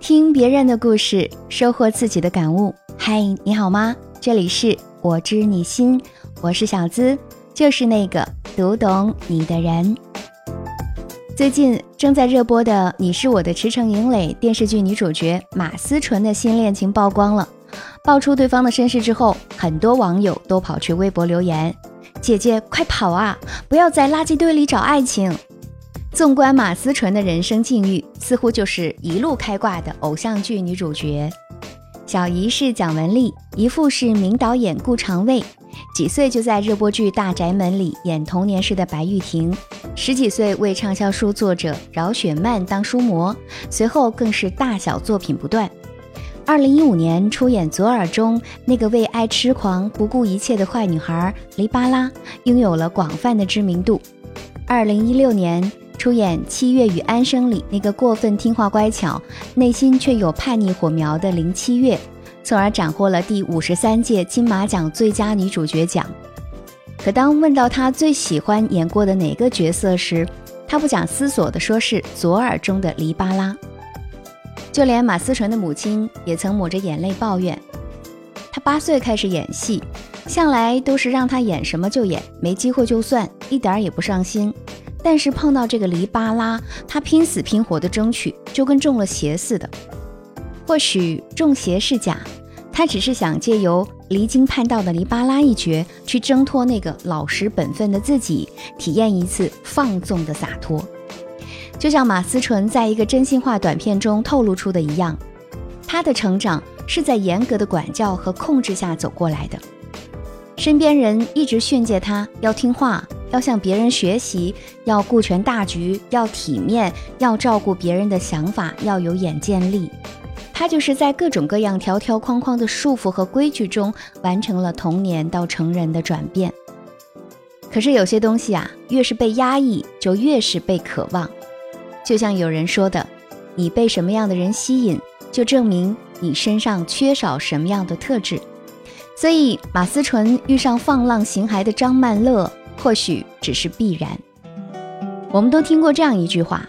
听别人的故事，收获自己的感悟。嗨，你好吗？这里是我知你心，我是小资，就是那个读懂你的人。最近正在热播的《你是我的驰骋营垒》电视剧女主角马思纯的新恋情曝光了，爆出对方的身世之后，很多网友都跑去微博留言：姐姐快跑啊，不要在垃圾堆里找爱情。纵观马思纯的人生境遇，似乎就是一路开挂的偶像剧女主角。小姨是蒋雯丽，姨父是名导演顾长卫，几岁就在热播剧《大宅门》里演童年时的白玉婷，十几岁为畅销书作者饶雪漫当书模，随后更是大小作品不断。2015年出演左耳中那个为爱痴狂不顾一切的坏女孩黎巴拉，拥有了广泛的知名度。2016年出演《七月与安生》里那个过分听话乖巧，内心却有叛逆火苗的林七月，从而斩获了第53届金马奖最佳女主角奖。可当问到她最喜欢演过的哪个角色时，她不假思索地说是左耳中的黎巴拉。就连马思纯的母亲也曾抹着眼泪抱怨，她8岁开始演戏，向来都是让她演什么就演，没机会就算，一点也不上心。但是碰到这个黎巴拉，他拼死拼活的争取，就跟中了邪似的。或许中邪是假，他只是想借由离经叛道的黎巴拉一角，去挣脱那个老实本分的自己，体验一次放纵的洒脱。就像马思纯在一个真心话短片中透露出的一样，他的成长是在严格的管教和控制下走过来的。身边人一直训诫他要听话，要向别人学习，要顾全大局，要体面，要照顾别人的想法，要有眼见力。他就是在各种各样条条框框的束缚和规矩中，完成了童年到成人的转变。可是有些东西啊，越是被压抑，就越是被渴望。就像有人说的，你被什么样的人吸引，就证明你身上缺少什么样的特质。所以马思纯遇上放浪形骸的张曼乐，或许只是必然。我们都听过这样一句话，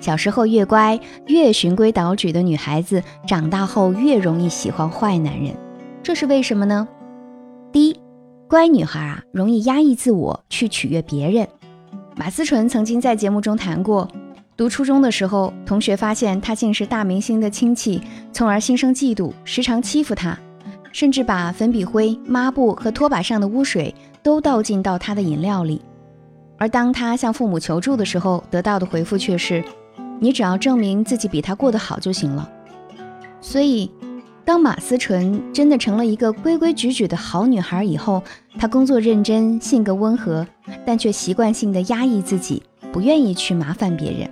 小时候越乖越循规蹈矩的女孩子，长大后越容易喜欢坏男人。这是为什么呢？第一，乖女孩啊，容易压抑自我去取悦别人。马思纯曾经在节目中谈过，读初中的时候，同学发现她竟是大明星的亲戚，从而心生嫉妒，时常欺负她，甚至把粉笔灰、抹布和拖把上的污水都倒进到他的饮料里。而当他向父母求助的时候，得到的回复却是：你只要证明自己比他过得好就行了。所以当马思纯真的成了一个规规矩矩的好女孩以后，她工作认真，性格温和，但却习惯性的压抑自己，不愿意去麻烦别人。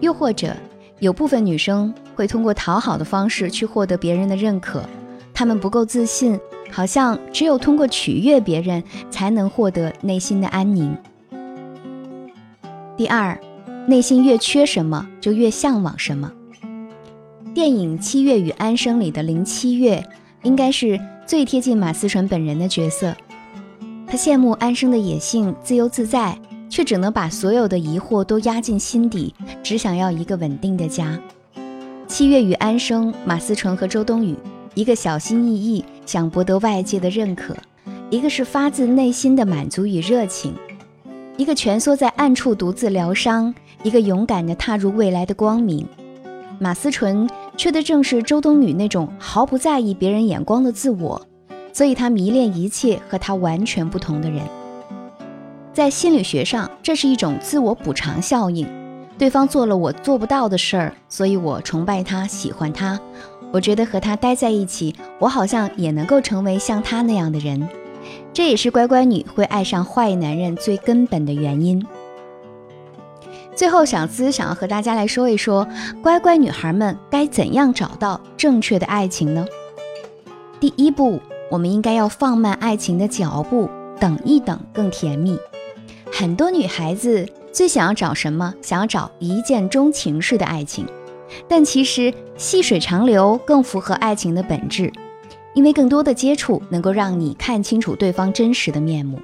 又或者有部分女生会通过讨好的方式去获得别人的认可，她们不够自信，好像只有通过取悦别人才能获得内心的安宁。第二，内心越缺什么就越向往什么。电影《七月与安生》里的林七月应该是最贴近马思纯本人的角色。她羡慕安生的野性自由自在，却只能把所有的疑惑都压进心底，只想要一个稳定的家。《七月与安生》，马思纯和周冬雨，一个小心翼翼想博得外界的认可，一个是发自内心的满足与热情，一个蜷缩在暗处独自疗伤，一个勇敢地踏入未来的光明。马思纯缺的正是周冬雨那种毫不在意别人眼光的自我，所以她迷恋一切和她完全不同的人。在心理学上，这是一种自我补偿效应，对方做了我做不到的事儿，所以我崇拜他，喜欢他，我觉得和他待在一起，我好像也能够成为像他那样的人。这也是乖乖女会爱上坏男人最根本的原因。最后，小资想要和大家来说一说，乖乖女孩们该怎样找到正确的爱情呢？第一步，我们应该要放慢爱情的脚步，等一等更甜蜜。很多女孩子最想要找什么？想要找一见钟情式的爱情。但其实细水长流更符合爱情的本质，因为更多的接触能够让你看清楚对方真实的面目。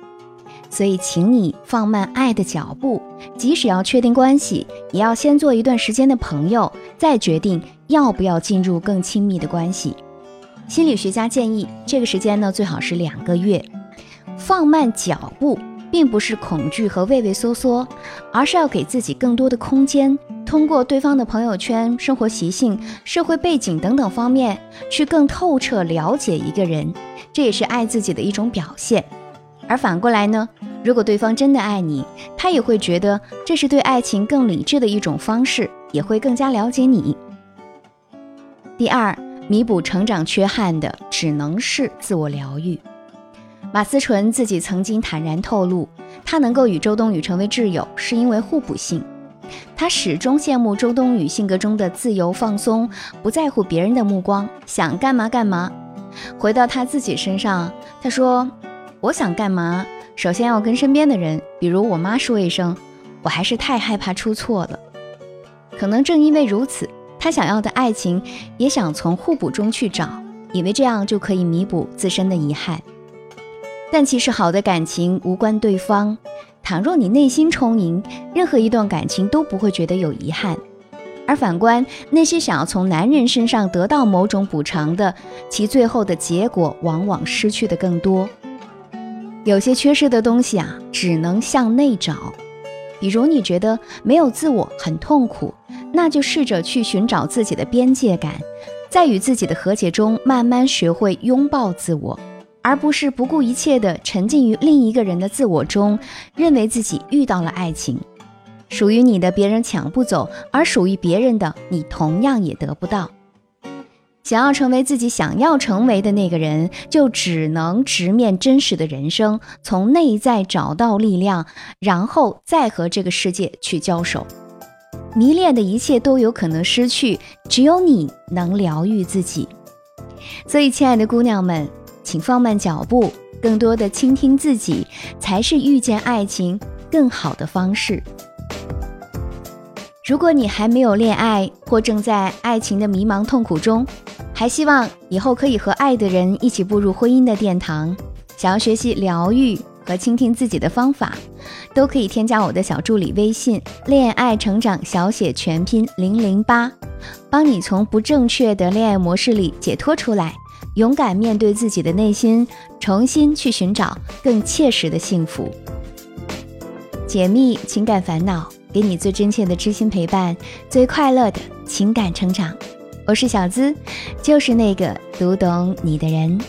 所以请你放慢爱的脚步，即使要确定关系，也要先做一段时间的朋友，再决定要不要进入更亲密的关系。心理学家建议这个时间呢最好是2个月。放慢脚步并不是恐惧和畏畏缩缩，而是要给自己更多的空间，通过对方的朋友圈、生活习性、社会背景等等方面去更透彻了解一个人，这也是爱自己的一种表现。而反过来呢，如果对方真的爱你，他也会觉得这是对爱情更理智的一种方式，也会更加了解你。第2，弥补成长缺憾的只能是自我疗愈。马思纯自己曾经坦然透露，他能够与周冬雨成为挚友是因为互补性。他始终羡慕周冬雨性格中的自由放松，不在乎别人的目光，想干嘛干嘛。回到他自己身上，他说，我想干嘛首先要跟身边的人，比如我妈说一声，我还是太害怕出错了。可能正因为如此，她想要的爱情也想从互补中去找，以为这样就可以弥补自身的遗憾。但其实好的感情无关对方，倘若你内心充盈，任何一段感情都不会觉得有遗憾。而反观那些想要从男人身上得到某种补偿的，其最后的结果往往失去的更多。有些缺失的东西啊，只能向内找。比如你觉得没有自我很痛苦，那就试着去寻找自己的边界感，在与自己的和解中慢慢学会拥抱自我，而不是不顾一切地沉浸于另一个人的自我中，认为自己遇到了爱情。属于你的别人抢不走，而属于别人的你同样也得不到。想要成为自己想要成为的那个人，就只能直面真实的人生，从内在找到力量，然后再和这个世界去交手。迷恋的一切都有可能失去，只有你能疗愈自己。所以亲爱的姑娘们，请放慢脚步，更多的倾听自己，才是遇见爱情更好的方式。如果你还没有恋爱，或正在爱情的迷茫痛苦中，还希望以后可以和爱的人一起步入婚姻的殿堂，想要学习疗愈和倾听自己的方法，都可以添加我的小助理微信恋爱成长小写全拼008，帮你从不正确的恋爱模式里解脱出来，勇敢面对自己的内心，重新去寻找更切实的幸福。解密情感烦恼，给你最真切的知心陪伴，最快乐的情感成长。我是小资，就是那个读懂你的人。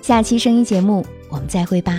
下期声音节目我们再会吧。